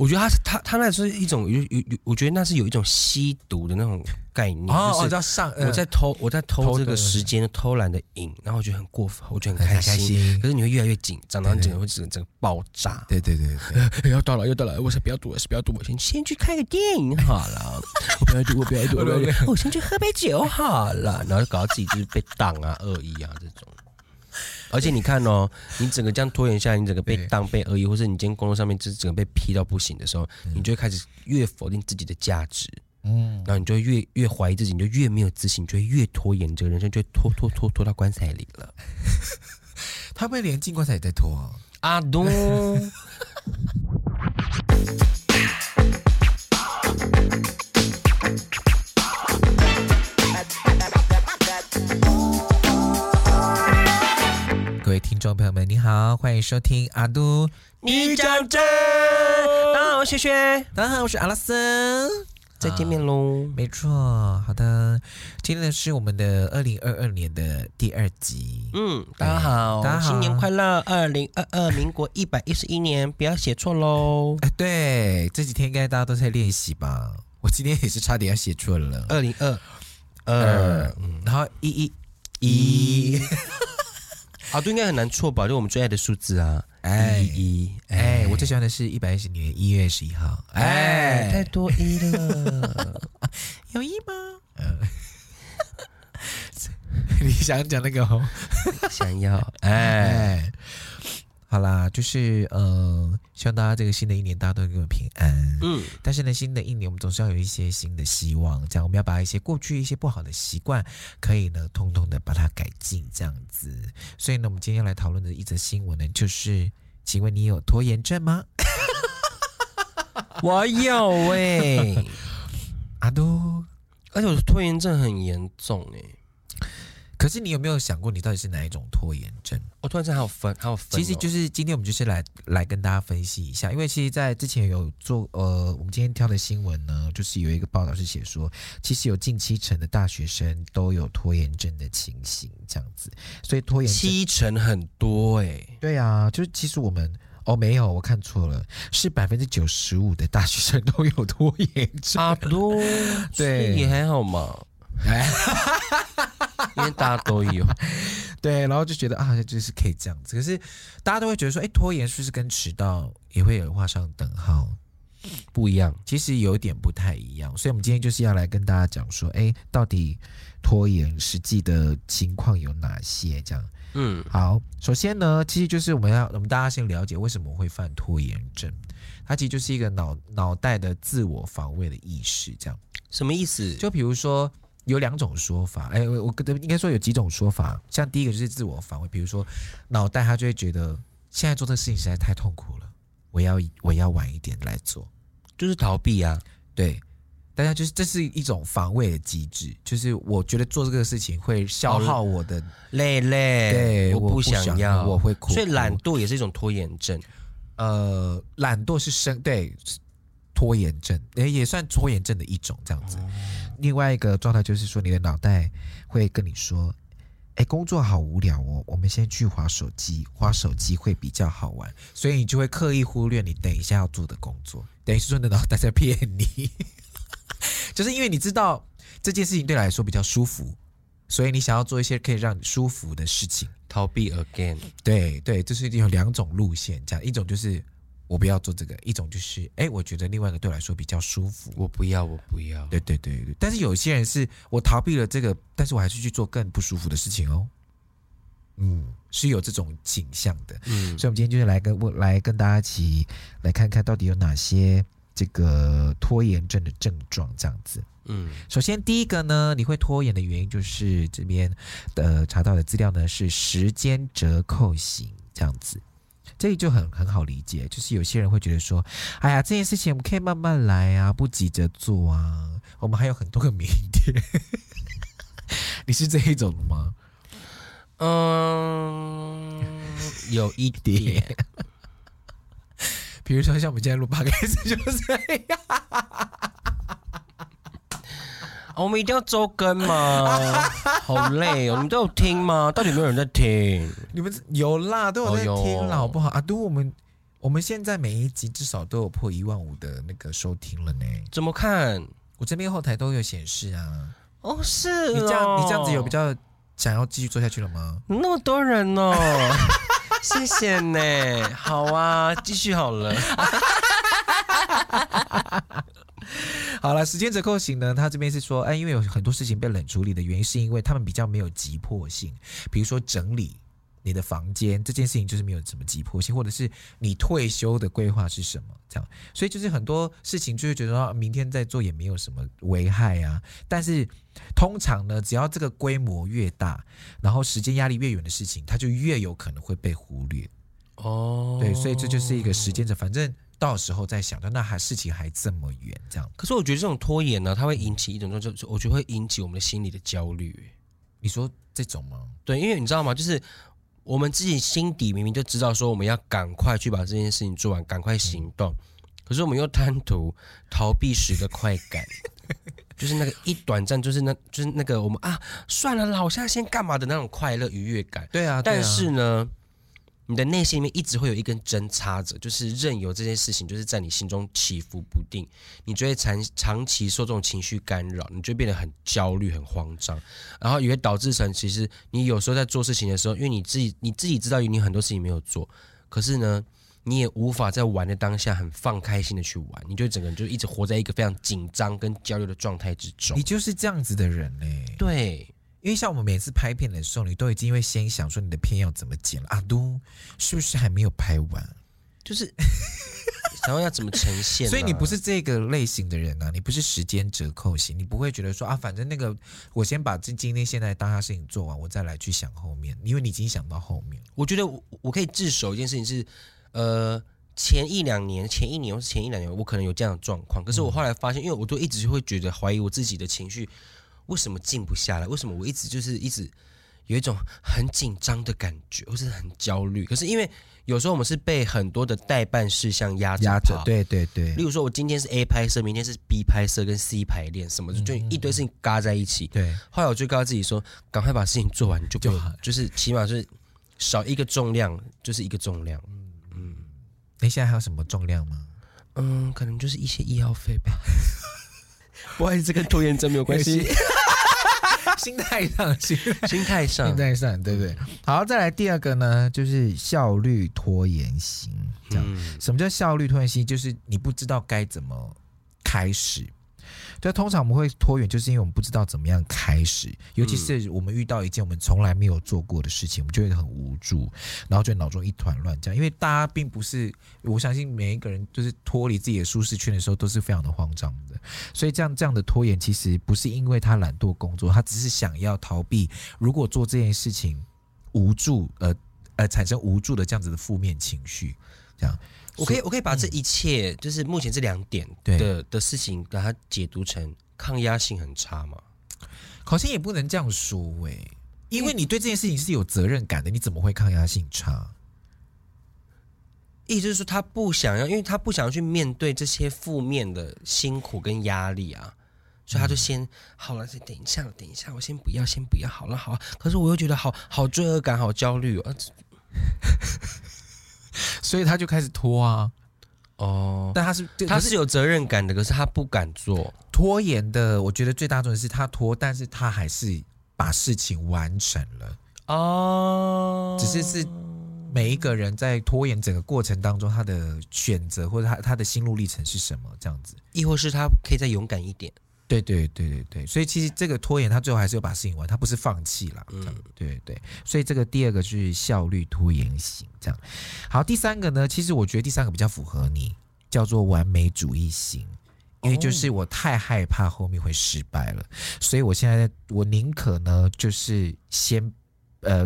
我觉得他那是一种我觉得那是有一种吸毒的那种概念，就是我在偷这个时间偷懒的瘾，然后我觉得很过分，我觉得很开心，可是你会越来越紧张，然后整个会整个爆炸。对对对，要到了又到了，我先不要赌了，我先去看个电影好了，我不要赌，我先去喝杯酒好了，然后搞到自己就是被当啊、恶意啊这种。而且你看哦，你整个这样拖延下来，你整个被当被恶意，或是你今天工作上面就是整个被批到不行的时候，你就会开始越否定自己的价值，然后你就会越怀疑自己，你就越没有自信，你就会越拖延，这个人生就会拖到棺材里了。他会连进棺材也在拖啊！阿东。各位听众朋友们，你好，欢迎收听阿都你讲真。大家好，我是雪，大家好，我是阿拉森，再见面喽。没错，好的，今天是我们的2022年的第二集。大家好，新年快乐，2022，民国111年，不要写错喽。对，这几天应该大家都在练习吧？我今天也是差点要写错了，2022，然后111。啊，都应该很难错吧？就我们最爱的数字啊，我最喜欢的是110年1月11号，太多一了，有一吗？你想讲那个哦？想要，好啦，就是希望大家这个新的一年大家都能够平安。但是呢，新的一年我们总是要有一些新的希望，这样我们要把一些过去一些不好的习惯，可以呢，统统的把它改进，这样子。所以呢，我们今天要来讨论的一则新闻呢，就是，请问你有拖延症吗？我有阿都，而且我拖延症很严重可是你有没有想过，你到底是哪一种拖延症？我拖延症还有分。其实就是今天我们就是来跟大家分析一下，因为其实，在之前有做我们今天挑的新闻呢，就是有一个报道是写说，其实有近70%的大学生都有拖延症的情形，这样子。所以拖延症70%很多对啊，就是其实我们没有，我看错了，是95%的大学生都有拖延症。对，你还好吗？因为大家都有对，然后就觉得啊，就是可以这样子。可是大家都会觉得说，拖延是不是跟迟到也会有人画上等号？不一样，其实有点不太一样。所以我们今天就是要来跟大家讲说，到底拖延实际的情况有哪些？这样，好，首先呢，其实就是我们大家先了解为什么会犯拖延症，它其实就是一个脑袋的自我防卫的意识，这样什么意思？就比如说。有两种说法，我应该说有几种说法。像第一个就是自我防卫，比如说脑袋他就会觉得现在做这个事情实在太痛苦了，我要晚一点来做，就是逃避啊。对，大家就是这是一种防卫的机制，就是我觉得做这个事情会消耗我的累，对，我不想要，我会苦。所以懒惰也是一种拖延症，懒惰是拖延症也算拖延症的一种，这样子。另外一个状态就是说，你的脑袋会跟你说，工作好无聊哦，我们先去滑手机会比较好玩，所以你就会刻意忽略你等一下要做的工作，等于是说你的脑袋在骗你就是因为你知道这件事情对你来说比较舒服，所以你想要做一些可以让你舒服的事情，逃避 again。 对，就是有两种路线，这样一种就是我不要做这个，一种就是我觉得另外一个对我来说比较舒服，我不要。对，但是有些人是我逃避了这个，但是我还是去做更不舒服的事情哦。是有这种倾向的。所以我们今天就是来跟大家一起来看看到底有哪些这个拖延症的症状，这样子。首先第一个呢，你会拖延的原因就是这边查到的资料呢是时间折扣型，这样子。这就很好理解，就是有些人会觉得说，哎呀，这件事情我们可以慢慢来啊，不急着做啊，我们还有很多个明天。你是这一种的吗？有一点。比如说像我们今天录podcast就是这样。我们一定要周更吗？好累哦！你们都有听吗？到底有没有人在听？你们有啦，都有在听啦，好不好？阿都，我们我们现在每一集至少都有破15000的那个收听了呢。怎么看？我这边后台都有显示啊。哦，是哦。你这样子有比较想要继续做下去了吗？那么多人哦，谢谢呢。好啊，继续好了。好了，时间折扣型呢，他这边是说，哎，因为有很多事情被冷处理的原因，是因为他们比较没有急迫性，比如说整理你的房间这件事情就是没有什么急迫性，或者是你退休的规划是什么这样，所以就是很多事情就会觉得说明天再做也没有什么危害啊。但是通常呢，只要这个规模越大，然后时间压力越远的事情，它就越有可能会被忽略。哦，对，所以这就是一个时间者，反正到时候再想，那还事情还这么远这样。可是我觉得这种拖延呢，它会引起一种，我觉得会引起我们的心理的焦虑。你说这种吗？对，因为你知道吗？就是我们自己心底明明就知道说我们要赶快去把这件事情做完，赶快行动，可是我们又贪图逃避时的快感。就是那个一短暂，就是那个我们啊算了啦，我现在先干嘛的那种快乐愉悦感。对啊，对啊。但是呢，你的内心里面一直会有一根针插着，就是任由这件事情就是在你心中起伏不定，你就会长期受这种情绪干扰，你就变得很焦虑、很慌张，然后也会导致成其实你有时候在做事情的时候，因为你自己知道你很多事情没有做，可是呢，你也无法在玩的当下很放开心的去玩，你就整个人就一直活在一个非常紧张跟焦虑的状态之中。你就是这样子的人欸。对。因为像我们每次拍片的时候，你都已经会先想说你的片要怎么剪了啊，都是不是还没有拍完，就是然后要怎么呈现、啊、所以你不是这个类型的人啊，你不是时间折扣型，你不会觉得说啊，反正那个我先把今天现在当下事情做完，我再来去想后面，因为你已经想到后面。我觉得 我可以自首一件事情是前一两年我可能有这样的状况，可是我后来发现，因为我都一直会觉得怀疑我自己的情绪为什么静不下来？为什么我一直就是一直有一种很紧张的感觉，或是很焦虑？可是因为有时候我们是被很多的代办事项压着，对对对。例如说，我今天是 A 拍摄，明天是 B 拍摄，跟 C 排练什么，就一堆事情嘎在一起。对。后来我就告诉自己说，赶快把事情做完就好，就是起码是少一个重量，就是一个重量。嗯。你现在还有什么重量吗？嗯，可能就是一些医药费吧。不好意思，这跟拖延症没有关系。心态上，对不对？好，再来第二个呢，就是效率拖延型。这样，什么叫效率拖延型？就是你不知道该怎么开始。对，通常我们会拖延，就是因为我们不知道怎么样开始，尤其是我们遇到一件我们从来没有做过的事情，我们就会很无助，然后就脑中一团乱这样。因为大家并不是，我相信每一个人就是脱离自己的舒适圈的时候都是非常的慌张的，所以这样的拖延其实不是因为他懒惰工作，他只是想要逃避，如果做这件事情无助，产生无助的这样子的负面情绪，这样。我可以把这一切，就是目前这两点 的事情，把它解读成抗压性很差嘛？好像也不能这样说欸，因为你对这件事情是有责任感的，你怎么会抗压性差？意思是说他不想要，因为他不想要去面对这些负面的辛苦跟压力啊，所以他就先好了，等一下，我先不要，好了，好啊。可是我又觉得好罪恶感，好焦虑哦。所以他就开始拖啊，哦，但他是有责任感的，可是他不敢做拖延的。我觉得最大重点是他拖，但是他还是把事情完成了哦，只是每一个人在拖延整个过程当中，他的选择或者他的心路历程是什么这样子，亦或是他可以再勇敢一点。对对对对对，所以其实这个拖延，他最后还是有把事情完，他不是放弃啦。嗯，对对，所以这个第二个是效率拖延型这样。好，第三个呢，其实我觉得第三个比较符合你，叫做完美主义型，因为就是我太害怕后面会失败了，所以我现在我宁可呢，就是先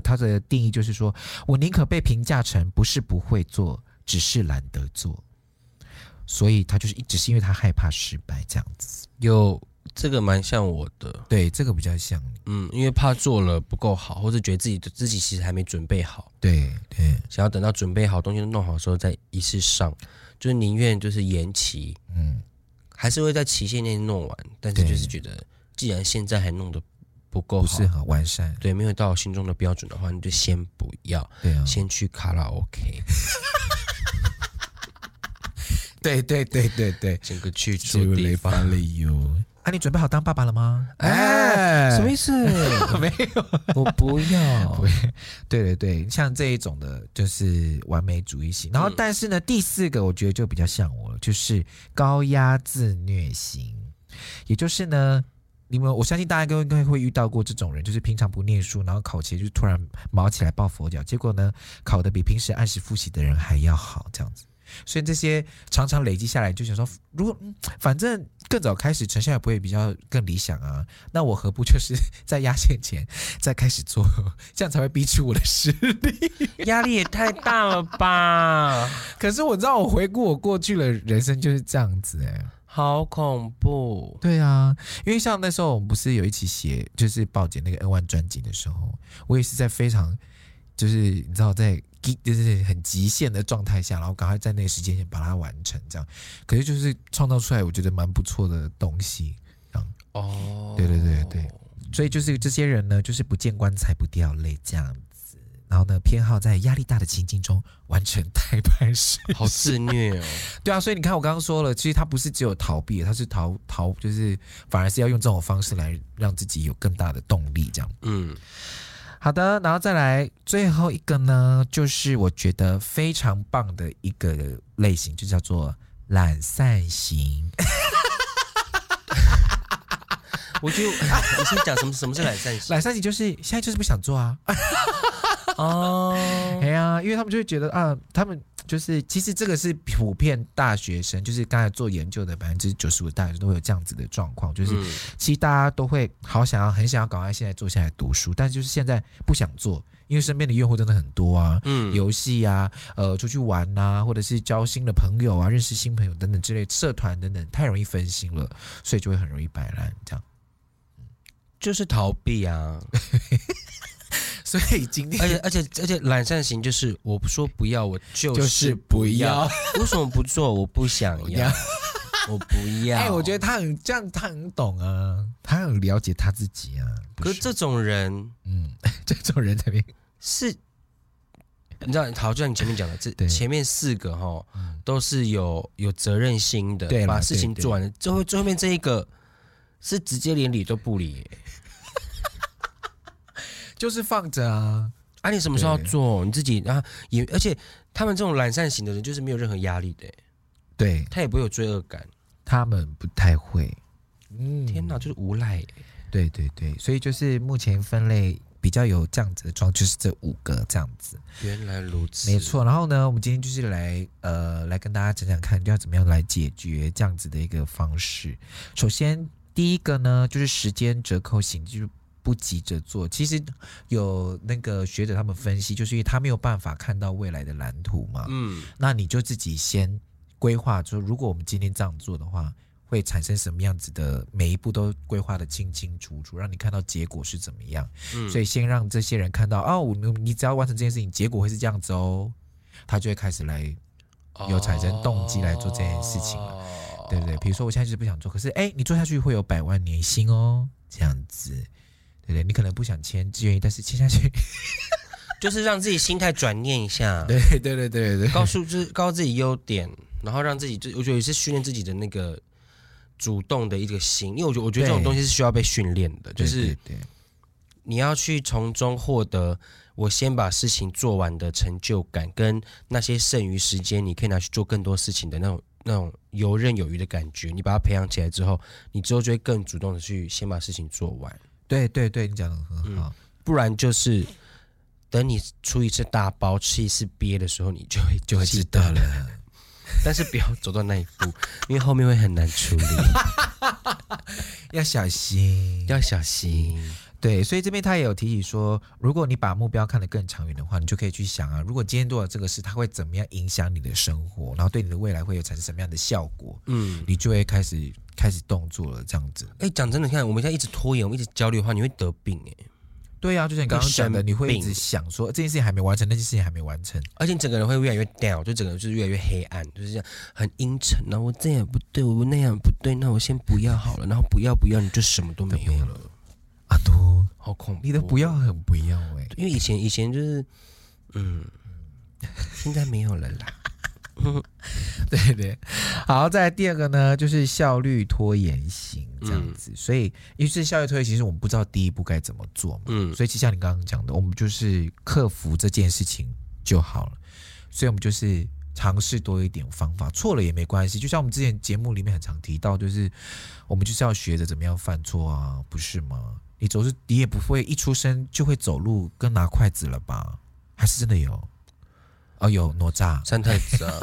它的定义就是说我宁可被评价成不是不会做，只是懒得做，所以他就是只是因为他害怕失败这样子。有。这个蛮像我的，对，这个比较像你，嗯，因为怕做了不够好，或者觉得自己其实还没准备好，对对，想要等到准备好东西都弄好的时候再一次上，就是宁愿就是延期，嗯，还是会在期限内弄完，但是就是觉得既然现在还弄得不够好，不是很完善，对，没有到心中的标准的话，你就先不要，对啊，先去卡拉 OK。对对对对对，整个去住地方啊，你准备好当爸爸了吗？哎，什么意思？没有，我不要。对对对，像这一种的，就是完美主义型。然后，但是呢，第四个我觉得就比较像我了，就是高压自虐型。也就是呢，你们我相信大家应该会遇到过这种人，就是平常不念书，然后考前就突然毛起来抱佛脚，结果呢，考得比平时按时复习的人还要好，这样子。所以这些常常累积下来，就想说，如果反正更早开始，成效也不会比较更理想啊。那我何不就是在压线前再开始做，这样才会逼出我的实力？压力也太大了吧！可是我知道，我回顾我过去的人生就是这样子哎、欸，好恐怖。对啊，因为像那时候我们不是有一起写，就是宝姐那个 N1 专辑的时候，我也是在非常就是你知道在。就是很极限的状态下，然后赶快在那个时间先把它完成，这样。可是就是创造出来，我觉得蛮不错的东西。哦，对对对对，所以就是这些人呢，就是不见棺材不掉泪这样子。然后呢，偏好在压力大的情境中完成待办事，好自虐哦。对啊，所以你看我刚刚说了，其实他不是只有逃避，他是就是反而是要用这种方式来让自己有更大的动力，这样。嗯。好的，然后再来最后一个呢，就是我觉得非常棒的一个类型，就叫做懒散型。我就你先讲什么是懒散型？懒散型就是现在就是不想做啊。哦，哎呀，因为他们就会觉得啊，他们就是其实这个是普遍大学生，就是刚才做研究的95%大学生都会有这样子的状况，就是其实大家都会很想要赶快现在坐下来读书，但是就是现在不想做，因为身边的诱惑真的很多啊，游戏啊，出去玩啊，或者是交新的朋友啊，认识新朋友等等之类，社团等等，太容易分心了，所以就会很容易摆烂，这样就是逃避啊。所以今天而且懒散型就是我说不要我就是不要，为什么不做？我不想要，我不要。哎、欸，我觉得他很这样，他很懂啊，他很了解他自己啊。可是这种人，这种人那边是，你知道，好，就像你前面讲的，这前面四个哈都是有责任心的，把事情做完的。最后面这一个是直接连理都不理、欸。就是放着啊，你什么时候要做你自己啊？也而且他们这种懒散型的人，就是没有任何压力的、欸，对他也不会有罪恶感，他们不太会。天哪，就是无赖、欸。对对对，所以就是目前分类比较有这样子的状，就是这五个这样子。原来如此，没错。然后呢，我们今天就是来跟大家讲讲看，要怎么样来解决这样子的一个方式。首先第一个呢，就是时间折扣型，就是。不急着做，其实有那个学者他们分析，就是因为他没有办法看到未来的蓝图嘛。那你就自己先规划，说如果我们今天这样做的话，会产生什么样子的，每一步都规划的清清楚楚，让你看到结果是怎么样。所以先让这些人看到哦，你只要完成这件事情，结果会是这样子哦，他就会开始来有产生动机来做这件事情了，对不对？比如说我现在就是不想做，可是你做下去会有100万年薪哦，这样子。对，你可能不想签，只愿意，但是签下去，就是让自己心态转念一下。对对对对对，告诉自己优点，然后让自己，我觉得也是训练自己的那个主动的一个心，因为我觉得这种东西是需要被训练的，就是你要去从中获得我先把事情做完的成就感，跟那些剩余时间你可以拿去做更多事情的那种游刃有余的感觉。你把它培养起来之后，你之后就会更主动的去先把事情做完。对对对，你讲的很好，不然就是等你出一次大包、吃一次鳖的时候，你就会知道了。但是不要走到那一步，因为后面会很难处理，要小心，要小心。对，所以这边他也有提起说，如果你把目标看得更长远的话，你就可以去想啊，如果今天做了这个事，它会怎么样影响你的生活，然后对你的未来会有产生什么样的效果？你就会开始动作了，这样子。讲真的，看我们现在一直拖延，我们一直焦虑的话，你会得病。对啊，就像你刚刚讲的，你会一直想说这件事情还没完成，那件事情还没完成，而且你整个人会越来越 down， 就整个人就是越来越黑暗，就是这样很阴沉。然后我这样不对，我那样不对，那我先不要好了，然后不要，你就什么都没有了。啊，都好恐怖！你的不要很不要因为以前就是，现在没有了啦。对对，好，再来第二个呢，就是效率拖延型这样子，所以于是效率拖延型是我们不知道第一步该怎么做嘛，所以就像你刚刚讲的，我们就是克服这件事情就好了，所以我们就是尝试多一点方法，错了也没关系，就像我们之前节目里面很常提到，就是我们就是要学着怎么样犯错啊，不是吗？你也不会一出生就会走路跟拿筷子了吧？还是真的有？哦，有哪吒三太子啊！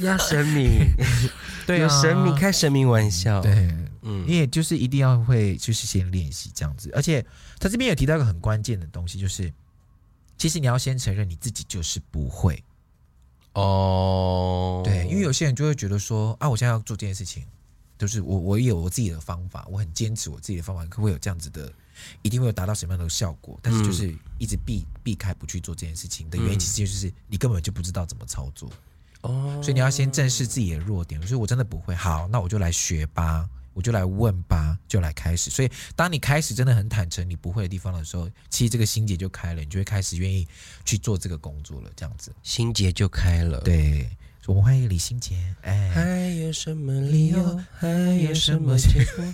压神明，对啊，有神明开神明玩笑，对，你也就是一定要会，就是先练习这样子。而且他这边有提到一个很关键的东西，就是其实你要先承认你自己就是不会哦，对，因为有些人就会觉得说啊，我现在要做这件事情，就是我有我自己的方法，我很坚持我自己的方法，可会有这样子的，一定会有达到什么样的效果，但是就是一直避开不去做这件事情的原因，其实就是你根本就不知道怎么操作。所以你要先正视自己的弱点，所以我真的不会，好，那我就来学吧，我就来问吧，就来开始。所以当你开始真的很坦诚你不会的地方的时候，其实这个心结就开了，你就会开始愿意去做这个工作了，这样子心结就开了。对，我们欢迎李心洁。哎，还有什么理由？还有什么结果？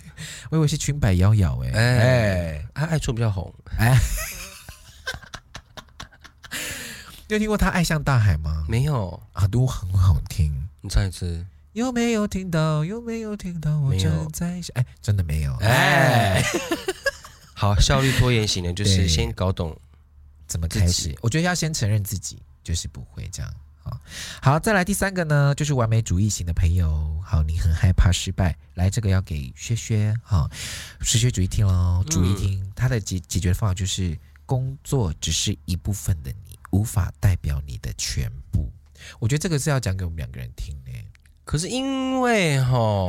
我以为是裙摆摇摇哎哎，他爱出比较红哎。你有听过他爱像大海吗？没有啊，都很好听。你唱一次。有没有听到？有没有听到？我正在想。哎，真的没有。哎，好，效率拖延型的就是先搞懂怎么开始。我觉得要先承认自己就是不会这样。好，再来第三个呢，就是完美主义型的朋友。好，你很害怕失败，来这个要给薛薛哈，薛薛主义听喽，主义听。他的解决方法就是工作只是一部分的你。无法代表你的全部，我觉得这个是要讲给我们两个人听的。可是因为哈，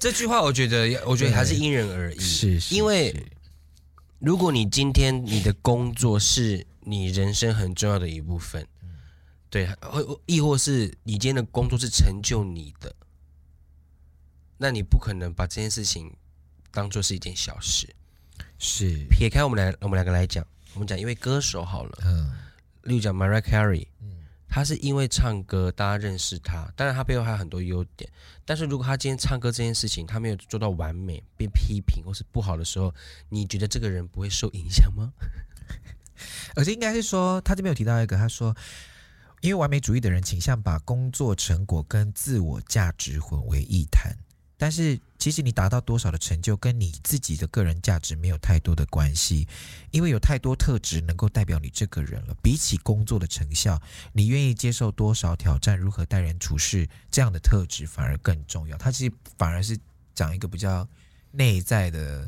这句话我觉得还是因人而异。是，因为如果你今天你的工作是你人生很重要的一部分，对，亦或是你今天的工作是成就你的，那你不可能把这件事情当作是一件小事。是，撇开我们两个来讲。我们讲因为歌手好了，例如讲 Mariah Carey， 他是因为唱歌大家认识他，当然他背后还有很多优点，但是如果他今天唱歌这件事情他没有做到完美，被批评或是不好的时候，你觉得这个人不会受影响吗？而且应该是说他这边有提到一个，他说因为完美主义的人倾向把工作成果跟自我价值混为一谈，但是其实你达到多少的成就跟你自己的个人价值没有太多的关系，因为有太多特质能够代表你这个人了，比起工作的成效，你愿意接受多少挑战，如何待人处事，这样的特质反而更重要。他其实反而是讲一个比较内在的，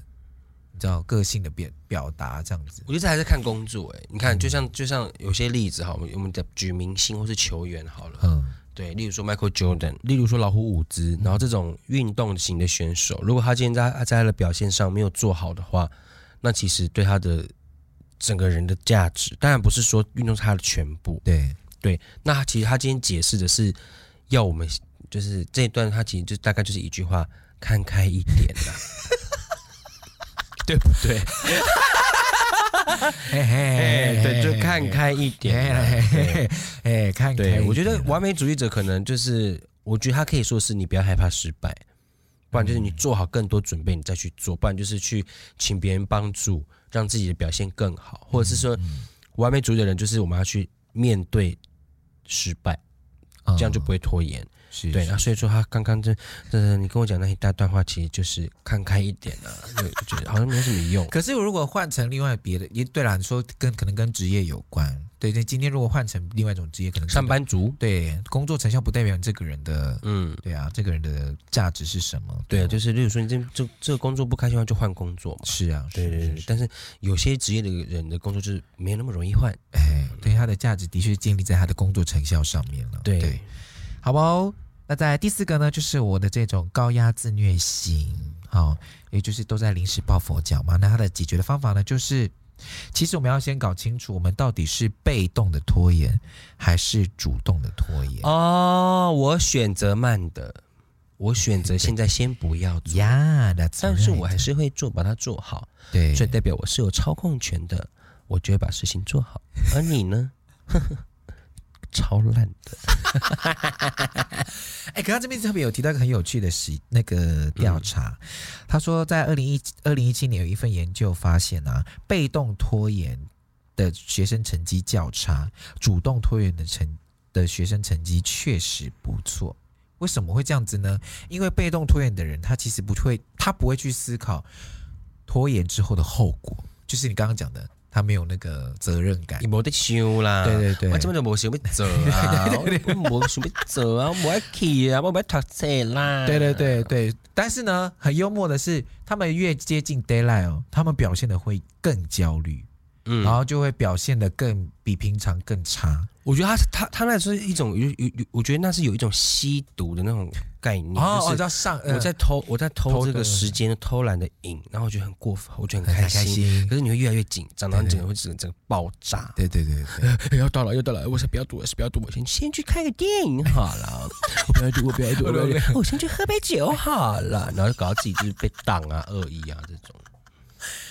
你知道，个性的表达这样子。我觉得这还是看工作欸，你看就像有些例子好，我们举明星或是球员好了，对，例如说 Michael Jordan， 例如说老虎伍兹，然后这种运动型的选手，如果他今天在他的表现上没有做好的话，那其实对他的整个人的价值，当然不是说运动是他的全部，对，那其实他今天解释的是要我们就是这一段，他其实就大概就是一句话，看开一点啦，对不对？嘿嘿，对，就看开一点。哎，看开。我觉得完美主义者可能就是，我觉得他可以说是你不要害怕失败，不然就是你做好更多准备，你再去做；不然就是去请别人帮助，让自己的表现更好。或者是说，完美主义的人就是我们要去面对失败，这样就不会拖延。对，那所以说他刚刚你跟我讲那一大段话，其实就是看开一点啊，我觉得好像没什么用。可是我如果换成另外别的，也对啦，你说可能跟职业有关，对对。今天如果换成另外一种职业，可能上班族，对，工作成效不代表你这个人的，对啊，这个人的价值是什么？对，就是例如说你这个工作不开心的话，就换工作嘛。是啊，对。但是有些职业的人的工作就是没那么容易换，哎，对，他的价值的确建立在他的工作成效上面了。对。好不好？那再来第四个呢，就是我的这种高压自虐型，也就是都在临时抱佛脚嘛。那它的解决的方法呢，就是其实我们要先搞清楚，我们到底是被动的拖延还是主动的拖延。哦，我选择慢的。我选择现在先不要做，yeah, that's right. 但是我还是会做，把它做好。对，所以代表我是有操控权的，我就会把事情做好。而你呢？超烂的、欸。可他这边特别有提到一个很有趣的那个调查，他说在2017年有一份研究发现啊，被动拖延的学生成绩较差，主动拖延的学生成绩确实不错。为什么会这样子呢？因为被动拖延的人，他其实不会去思考拖延之后的后果，就是你刚刚讲的，他没有那个责任感。你没得想啦，对对对，我根本就没想要做啊，我没想要做啊，我不要去啊，我不要读册啦。对对对对，但是呢，很幽默的是，他们越接近 deadline 哦，他们表现的会更焦虑。嗯，然后就会表现得更比平常更差。我觉得他那是一种，我觉得那是有一种吸毒的那种概念。哦，就是、我在偷这个时间，偷懒的瘾，然后我觉得很过分，我觉得很开心。可是你会越来越紧张，然后你整个会整个爆炸。对对对对，要到了，我说不要赌了，我先去看个电影好了，我不要赌，我先去喝杯酒好了，然后搞到自己就是被挡啊、恶意啊这种。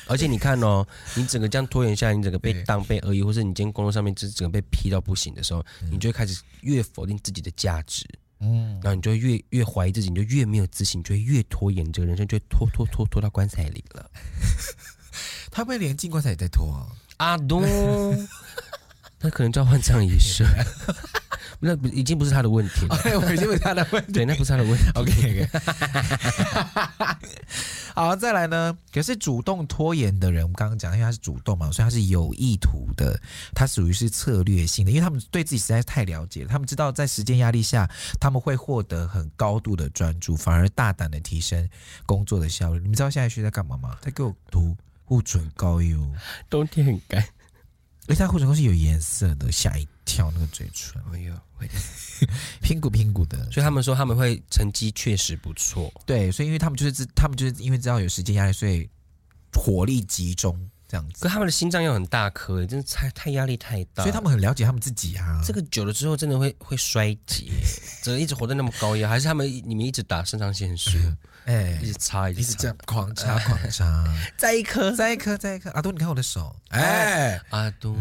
而且你看哦，你整个这样拖延下来，你整个被当被恶意，或是你今天工作上面就是整个被批到不行的时候，你就会开始越否定自己的价值，嗯，然后你就会越怀疑自己，你就越没有自信，你就会越拖延，这个人生就会拖到棺材里了。他会连进棺材也在拖啊，阿东，他可能就要换葬仪式。那已经不是他的问题了，我已经不是他的问题。对，那不是他的问题。OK， 好，再来呢？可是主动拖延的人，我们刚刚讲，因为他是主动嘛，所以他是有意图的，他属于是策略性的，因为他们对自己实在是太了解了，他们知道在时间压力下，他们会获得很高度的专注，反而大胆的提升工作的效率。你们知道现在学在干嘛吗？在给我涂护唇膏哟，冬天很干。而且它护唇膏是有颜色的，吓一跳那个嘴唇，哎呦，苹果苹果的。所以他们说他们会成绩确实不错，对，所以因为他们就是因为知道有时间压力，所以火力集中这样子。可他们的心脏又很大颗，真的太压力太大，所以他们很了解他们自己啊。这个久了之后真的会衰竭，真的一直活在那么高压，还是你们一直打肾上腺素？哎，一直这样狂插，再一颗，阿东，你看我的手，哎，阿东，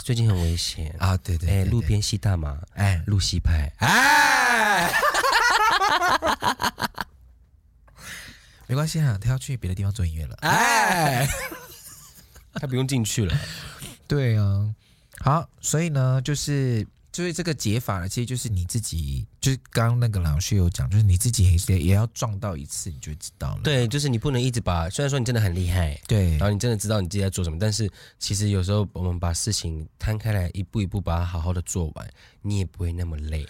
最近很危险啊，对对，哎，路边吸大麻，哎，路西派，哎，没关系啊，他要去别的地方做音乐了，哎，他不用进去了，对啊，好，所以呢，就是这个解法，其实就是你自己，就是刚刚那个老师有讲，就是你自己也要撞到一次，你就知道了。对，就是你不能一直把，虽然说你真的很厉害，对，然后你真的知道你自己在做什么，但是其实有时候我们把事情摊开来，一步一步把它好好的做完，你也不会那么累。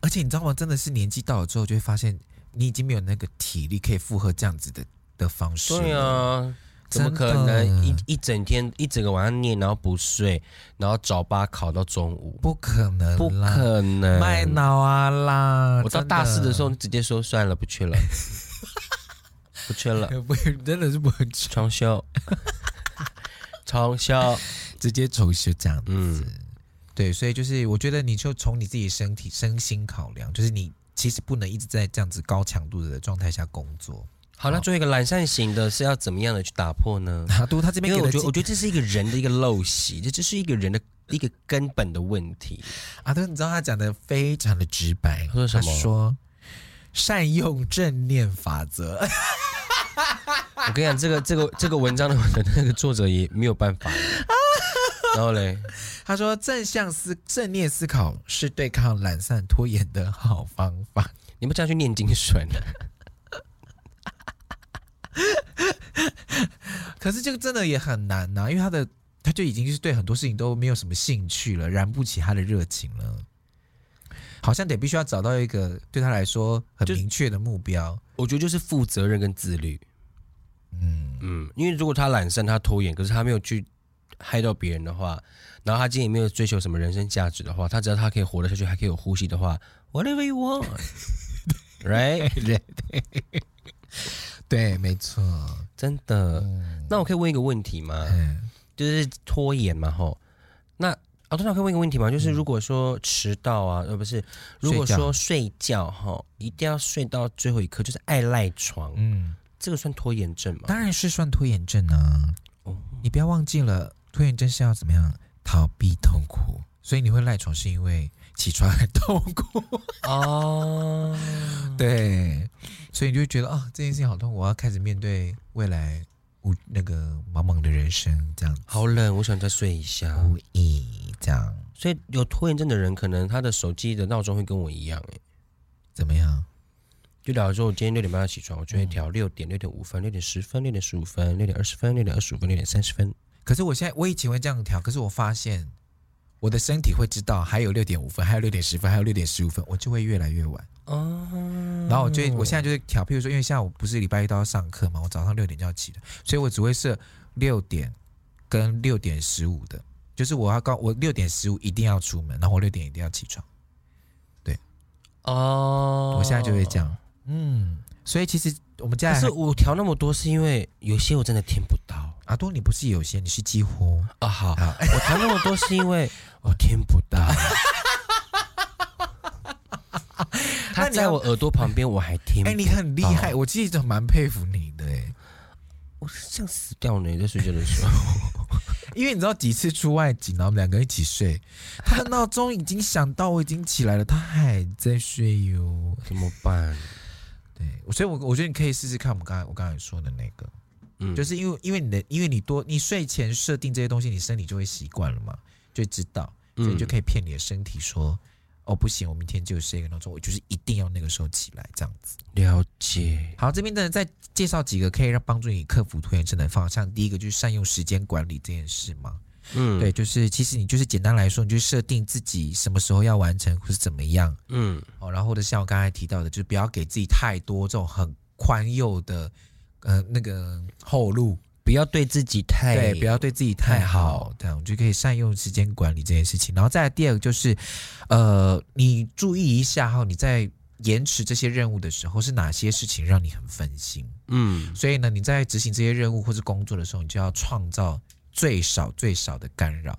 而且你知道吗？真的是年纪到了之后，就会发现你已经没有那个体力可以负荷这样子的方式了。对啊。怎么可能一整天一整个晚上念，然后不睡，然后早八考到中午？不可能，卖脑啊啦！我到大四的时候直接说算了，不缺了，真的是不会重修，直接重修这样子。嗯，对，所以就是我觉得你就从你自己身心考量，就是你其实不能一直在这样子高强度的状态下工作。好，那做一个懒散型的是要怎么样的去打破呢？他这边给我觉得这是一个人的一个陋习，这是一个人的一个根本的问题。阿东，你知道他讲的非常的直白，他说什么？他说善用正念法则。我跟你讲，这个文章的那个作者也没有办法。然后嘞，他说正念思考是对抗懒散拖延的好方法。你们这样去念经水呢？可是这个真的也很难啊，因为他就已经是对很多事情都没有什么兴趣了，燃不起他的热情了，好像得必须要找到一个对他来说很明确的目标。我觉得就是负责任跟自律。嗯嗯，因为如果他懒散，他拖延，可是他没有去害到别人的话，然后他今天也没有追求什么人生价值的话，他只要他可以活得下去，还可以有呼吸的话 ，whatever you want， right？ 对，没错，真的。那我可以问一个问题吗？就是拖延嘛，吼。那哦，通常可以问一个问题吗？就是如果说迟到啊，不是，如果说睡觉哈，一定要睡到最后一刻，就是爱赖床，嗯，这个算拖延症吗？当然是算拖延症啊。哦，你不要忘记了，拖延症是要怎么样逃避痛苦，所以你会赖床是因为起床很痛苦哦，对，所以你就会觉得啊、哦，这件事情好痛苦，我要开始面对未来。那个茫茫的人生这样，好冷，我想再睡一下。无意这样，所以有拖延症的人，可能他的手机的闹钟会跟我一样、欸，怎么样？就假如说我今天6点半要起床，我就会调6点、6点5分、6点10分、6点15分、6点20分、6点25分、6点30分。可是我现在，我以前会这样调，可是我发现我的身体会知道还有6点5分，还有6点10分，还有6点15分，我就会越来越晚。哦，然后我现在就是调，譬如说，因为下午不是礼拜1都要上课嘛，我早上6点就要起了，所以我只会设6点跟6点15的，就是我6点15一定要出门，然后我6点一定要起床。对，哦，我现在就会这样，嗯，所以其实我们家可是我调那么多，是因为有些我真的听不到。阿多，你不是有些，你是几乎啊好，我调那么多是因为我听不到。他在我耳朵旁边，我还听不到。哎、欸，你很厉害，我其实蛮佩服你的、欸。我是这样死掉呢，在睡觉的时候。因为你知道几次出外景，然后我们两个一起睡，他的闹钟已经响到我已经起来了，他还在睡哟，怎么办？对，所以我觉得你可以试试看我刚才说的那个，嗯，就是因为你睡前设定这些东西，你身体就会习惯了嘛，就知道，所以就可以骗你的身体说。哦，不行，我明天就有11个闹钟，我就是一定要那个时候起来，这样子。了解。好，这边真的再介绍几个可以帮助你克服拖延症的方向。第一个就是善用时间管理这件事嘛。嗯，对，就是其实你就是简单来说，你就设定自己什么时候要完成或是怎么样。嗯，哦，然后或者像我刚才提到的，就是不要给自己太多这种很宽宥的那个后路。不要对自己太好，这样我就可以善用时间管理这件事情。然后再来第二个就是，你注意一下哈，你在延迟这些任务的时候，是哪些事情让你很分心？嗯，所以呢，你在执行这些任务或是工作的时候，你就要创造最少最少的干扰。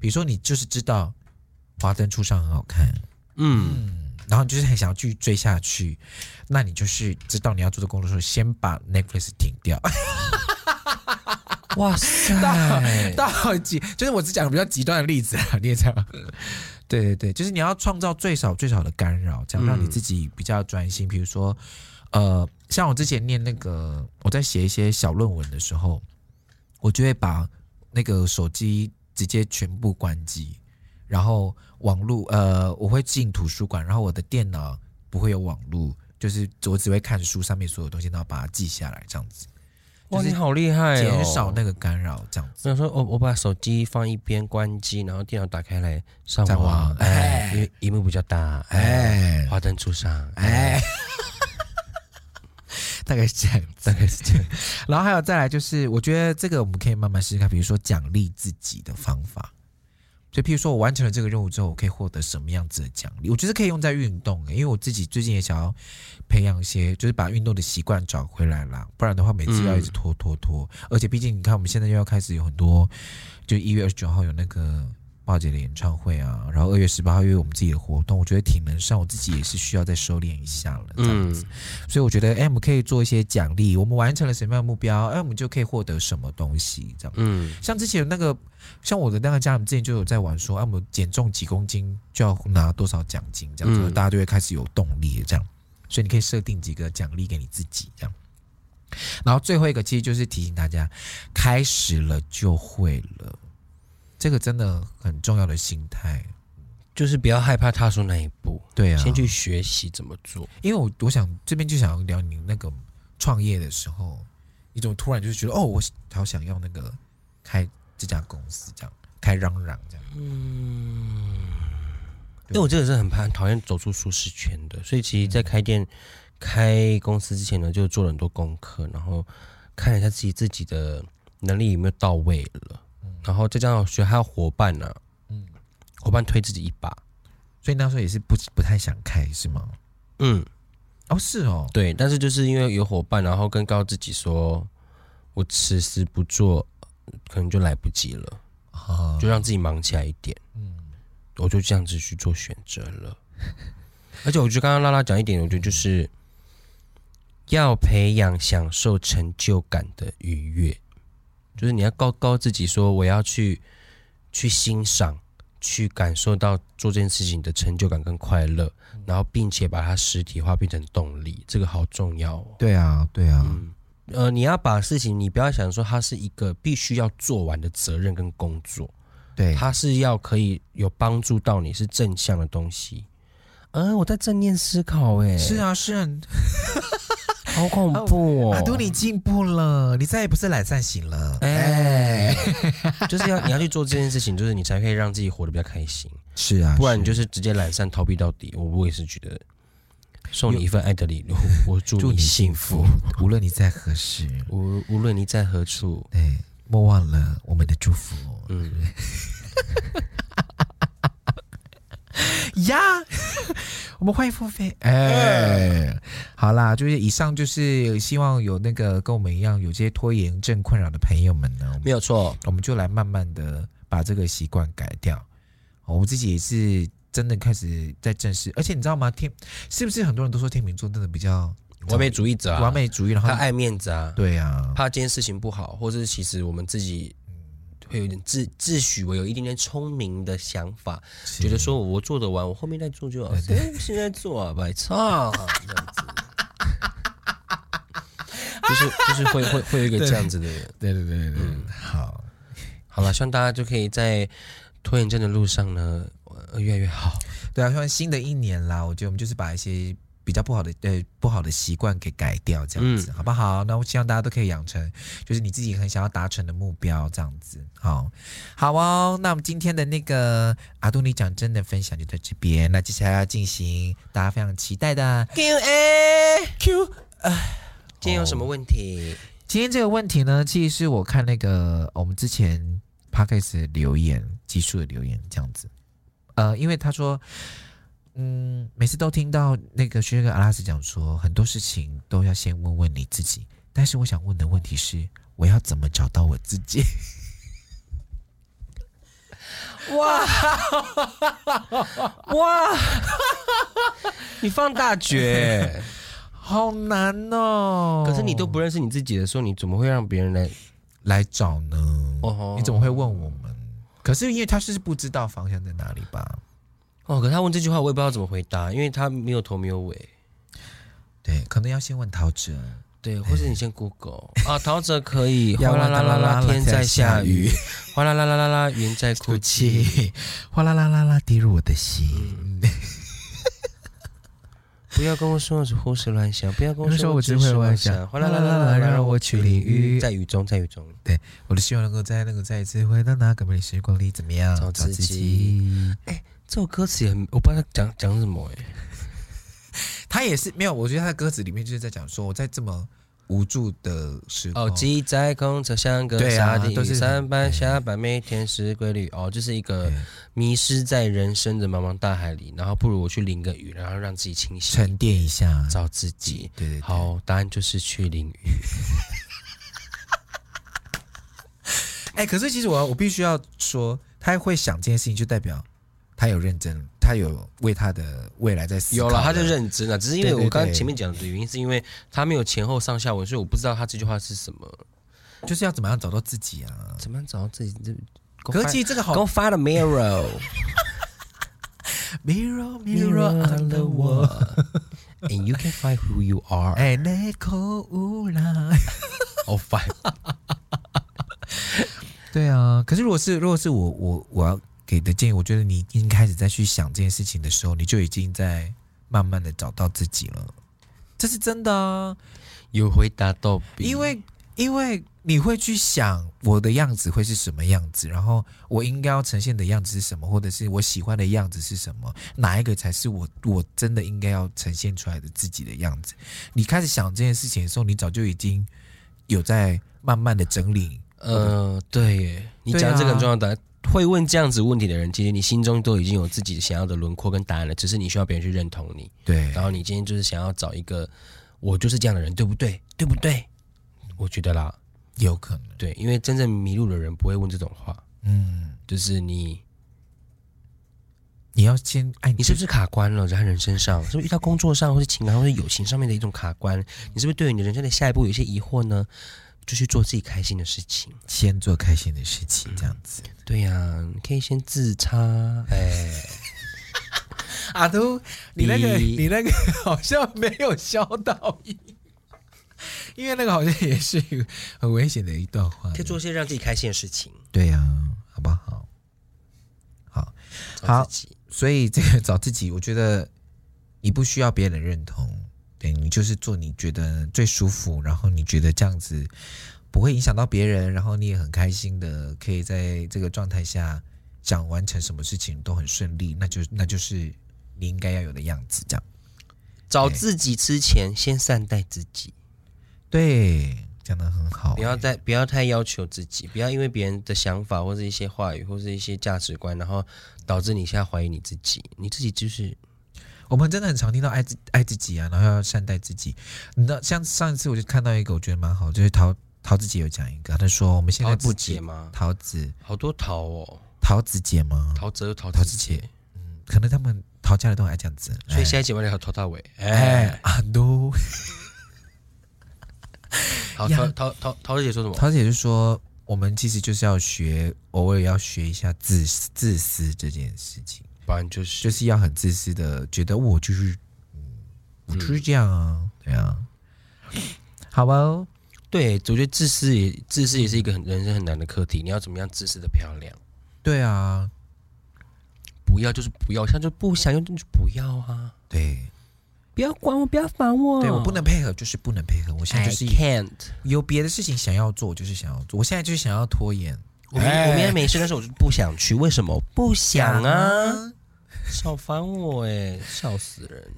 比如说，你就是知道华灯初上很好看，嗯。然后你就是很想要去追下去，那你就是知道你要做的工作的时候，先把 Netflix 停掉。哇塞，到就是我只讲比较极端的例子啊，你也知道。对对对，就是你要创造最少最少的干扰，这样让你自己比较专心。比如说，像我之前念那个，我在写一些小论文的时候，我就会把那个手机直接全部关机，然后网路我会进图书馆，然后我的电脑不会有网路，就是我只会看书上面所有东西，然后把它记下来，这样子。哇，你好厉害哦！减少那个干扰，这样子。我想说，我把手机放一边关机，然后电脑打开来上网，哎，因为屏幕比较大，哎，华灯初上，哎，大概是这样，大概是这样。然后还有再来就是，我觉得这个我们可以慢慢试试看，比如说奖励自己的方法。所以，譬如说我完成了这个任务之后，我可以获得什么样子的奖励？我觉得可以用在运动、欸，因为我自己最近也想要培养一些，就是把运动的习惯找回来啦。不然的话，每次要一直拖。而且，毕竟你看，我们现在又要开始有很多，就1月29号有那个鲍姐的演唱会啊，然后2月18号又有我们自己的活动，我觉得体能上我自己也是需要再收敛一下了，这样子。所以我觉得，我们可以做一些奖励，我们完成了什么样的目标，我们就可以获得什么东西，这样。嗯，像之前那个。像我的那个家人之前就有在玩说，我们减重几公斤就要拿多少奖金，这样子大家就会开始有动力这样。所以你可以设定几个奖励给你自己这样。然后最后一个其实就是提醒大家，开始了就会了，这个真的很重要的心态，就是不要害怕踏出那一步。对啊，先去学习怎么做。因为我想这边就想要聊你那个创业的时候，你怎么突然就觉得我好想要那个开。这家公司这样开嚷嚷这样，因为我这个是很讨厌走出舒适圈的，所以其实，在开店、开公司之前呢，就做了很多功课，然后看一下自己的能力有没有到位了，然后再加上学还有伙伴呢、伙伴推自己一把，所以那时候也是不太想开是吗？嗯，哦是哦，对，但是就是因为有伙伴，然后跟告自己说，我迟迟不做。可能就来不及了，就让自己忙起来一点。嗯，我就这样子去做选择了。而且我觉得刚刚拉拉讲一点，我觉得就是要培养享受成就感的愉悦，就是你要告诉自己说，我要去欣赏，去感受到做这件事情的成就感跟快乐，然后并且把它实体化变成动力，这个好重要哦。对啊，对啊。你要把事情，你不要想说它是一个必须要做完的责任跟工作，对，它是要可以有帮助到你，是正向的东西。我在正念思考，是啊，是啊，好恐怖哦！阿杜，你进步了，你再也不是懒散型了，就是你要去做这件事情，就是你才可以让自己活得比较开心。是啊，不然你就是直接懒散逃避到底。我也是觉得。送你一份爱的礼物，我祝你幸福。无论你在何时，无论你在何处，对，莫忘了我们的祝福。嗯，呀，我们欢迎付费。好啦，就是以上就是希望有那个跟我们一样有这些拖延症困扰的朋友们呢，没有错，我们就来慢慢的把这个习惯改掉。我们自己也是。真的开始在正视，而且你知道吗？是不是很多人都说天秤座真的比较完美主义者啊？完美主义，然后他爱面子啊，对啊，怕这件事情不好，或是其实我们自己会有点自诩为有一点点聪明的想法，觉得说我做得完，我后面再做就好，谁现在做啊？白操！这样子，就是会有一个这样子的人，对，好了，希望大家就可以在拖延症的路上呢。越来越好，对啊，像新的一年啦，我觉得我们就是把一些比较不好的习惯给改掉，这样子，好不好？那我希望大家都可以养成，就是你自己很想要达成的目标，这样子，好哦。那我们今天的那个阿杜尼讲真的分享就在这边，那接下来要进行大家非常期待的 Q&A。今天有什么问题？今天这个问题呢，其实是我看那个我们之前 Podcast 留言集数的留言这样子。因为他说，每次都听到那个学员跟阿拉斯讲说，很多事情都要先问问你自己。但是我想问的问题是，我要怎么找到我自己？哇！你放大绝，好难哦！可是你都不认识你自己的时候，你怎么会让别人来找呢？你怎么会问我们？可是因为他是不知道方向在哪里吧？可是他问这句话我也不知道怎么回答，因为他没有头没有尾。对，可能要先问陶喆。对，或者你先 Google 啊，陶喆可以。哗啦啦啦啦，天在下雨；哗啦啦啦啦啦，云在哭泣；哗啦啦啦啦，滴入我的心。不要跟我说我是胡思乱想，不要跟我说我只会乱想。哗啦啦啦啦，让我去淋雨，在雨中，在雨中。对，我的希望能够在再一次回到那个美丽时光里，怎么样找自己？这首歌词也很，我不知道他讲什么他也是没有，我觉得他的歌词里面就是在讲说，我在这么无助的时候，挤在公车像个沙地，上班下班每天是规律，就是一个迷失在人生的茫茫大海里，然后不如我去淋个雨，然后让自己清醒沉淀一下，找自己。对，好，答案就是去淋雨。可是其实我必须要说，他会想这件事情，就代表他有认真，他有为他的未来在思考。有了，他就认真了。只是因为我刚刚前面讲的原因，是因为他没有前后上下文，所以我不知道他这句话是什么。就是要怎么样找到自己啊？怎么样找到自己？可是其实这个好。Go find a mirror. Mirror, mirror on the wall, and you can find who you are. And I call Ula. Oh, fine. 对啊，可是如果是我要。给的建议，我觉得你已经开始在去想这件事情的时候，你就已经在慢慢的找到自己了，这是真的啊。有回答到，因为你会去想我的样子会是什么样子，然后我应该要呈现的样子是什么，或者是我喜欢的样子是什么，哪一个才是我真的应该要呈现出来的自己的样子。你开始想这件事情的时候，你早就已经有在慢慢的整理。对耶，你讲这个很重要的。会问这样子问题的人，其实你心中都已经有自己想要的轮廓跟答案了，只是你需要别人去认同你。对，然后你今天就是想要找一个我就是这样的人，对不对？对不对？我觉得啦，有可能。对，因为真正迷路的人不会问这种话。就是你你要先爱你是不是卡关了？在人生上，是不是遇到工作上，或是情感，或是友情上面的一种卡关？你是不是对于你人生的下一步有些疑惑呢？就去做自己开心的事情，先做开心的事情，这样子。对呀、啊，你可以先自插，阿都，你那个好像没有消到音，因为那个好像也是很危险的一段话。可以做些让自己开心的事情。对呀、啊，好不好？好，好，所以这个找自己，我觉得你不需要别人认同，对你就是做你觉得最舒服，然后你觉得这样子不会影响到别人，然后你也很开心的，可以在这个状态下想完成什么事情都很顺利，那就是你应该要有的样子。这样找自己之前，先善待自己。对，讲得很好、欸。不要太要求自己，不要因为别人的想法或是一些话语或是一些价值观，然后导致你现在怀疑你自己。你自己就是。我们真的很常听到爱自己啊，然后要善待自己。你知道，像上一次我就看到一个我觉得蛮好，就是桃子姐有讲一个，她说我们现在自己桃子姐吗？桃子好多桃哦。桃子姐吗？桃子姐。嗯，可能他们桃家人都很爱这样子，所以现在姐妹聊桃大尾。阿都。好，桃子姐说什么？桃子姐就说我们其实就是要学，偶尔要学一下自私这件事情。就是要很自私的，觉得我就是，我就是这样啊，对啊，好吧、哦，对，我觉得自私也是一个人生很难的课题。你要怎么样自私的漂亮？对啊，不要就是不要，想就不想用就是不要啊。对，不要管我，不要烦我。对我不能配合，就是不能配合。我现在就是 I can't 有别的事情想要做，我就是想要做。我现在就是想要拖延。我明天没事，但是我就不想去。为什么不想啊？少烦我笑死人！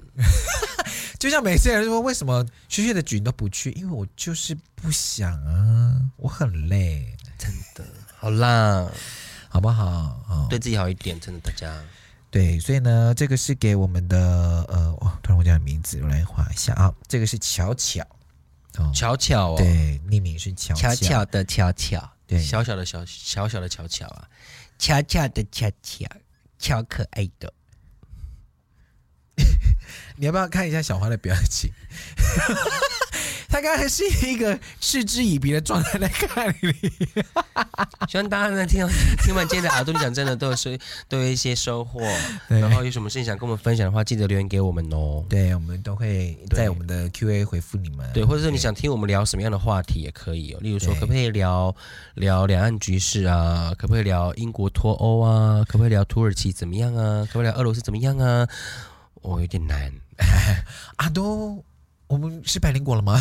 就像每次人说，为什么学学的局你都不去？因为我就是不想啊，我很累，真的。好啦，好不好？哦、对自己好一点，真的，大家。对，所以呢，这个是给我们的突然我讲名字，我来画一下啊。这个是巧巧，哦、巧巧哦，对，匿名是巧巧，巧巧的巧巧，对，小小的巧巧啊，巧巧的巧巧。超可爱的，你要不要看一下小花的表情？他刚才是一个嗤之以鼻的状态在看你。希望大家能听完今天的耳朵讲，真的都有一些收获。然后有什么事情想跟我们分享的话，记得留言给我们哦。对，我们都会在我们的 Q&A 回复你们。对，或者是你想听我们聊什么样的话题也可以哦。例如说，可不可以聊两岸局势啊？可不可以聊英国脱欧啊？可不可以聊土耳其怎么样啊？可不可以聊俄罗斯怎么样啊？我有点难。阿都。我们是百灵果了吗？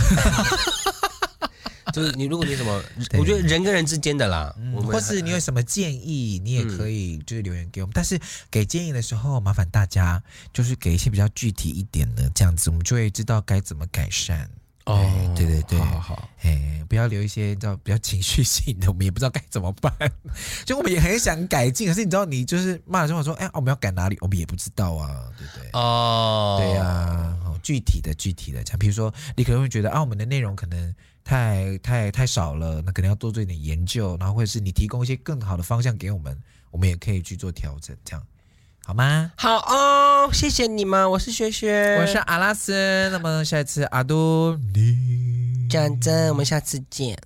就是你，如果你什么，我觉得人跟人之间的啦，或是你有什么建议，你也可以就是留言给我们。但是给建议的时候，麻烦大家就是给一些比较具体一点的，这样子我们就会知道该怎么改善。哦，对对对，好，不要留一些比较情绪性的，我们也不知道该怎么办。就我们也很想改进，可是你知道，你就是骂的时候说，我们要改哪里，我们也不知道啊，对不对？哦，对啊，具体的讲，比如说你可能会觉得我们的内容可能太少了，那可能要多做一点研究，然后或者是你提供一些更好的方向给我们也可以去做调整，这样。好吗？好哦，谢谢你们，我是雪雪，我是阿拉斯。那么下一次阿都，讲真，我们下次见。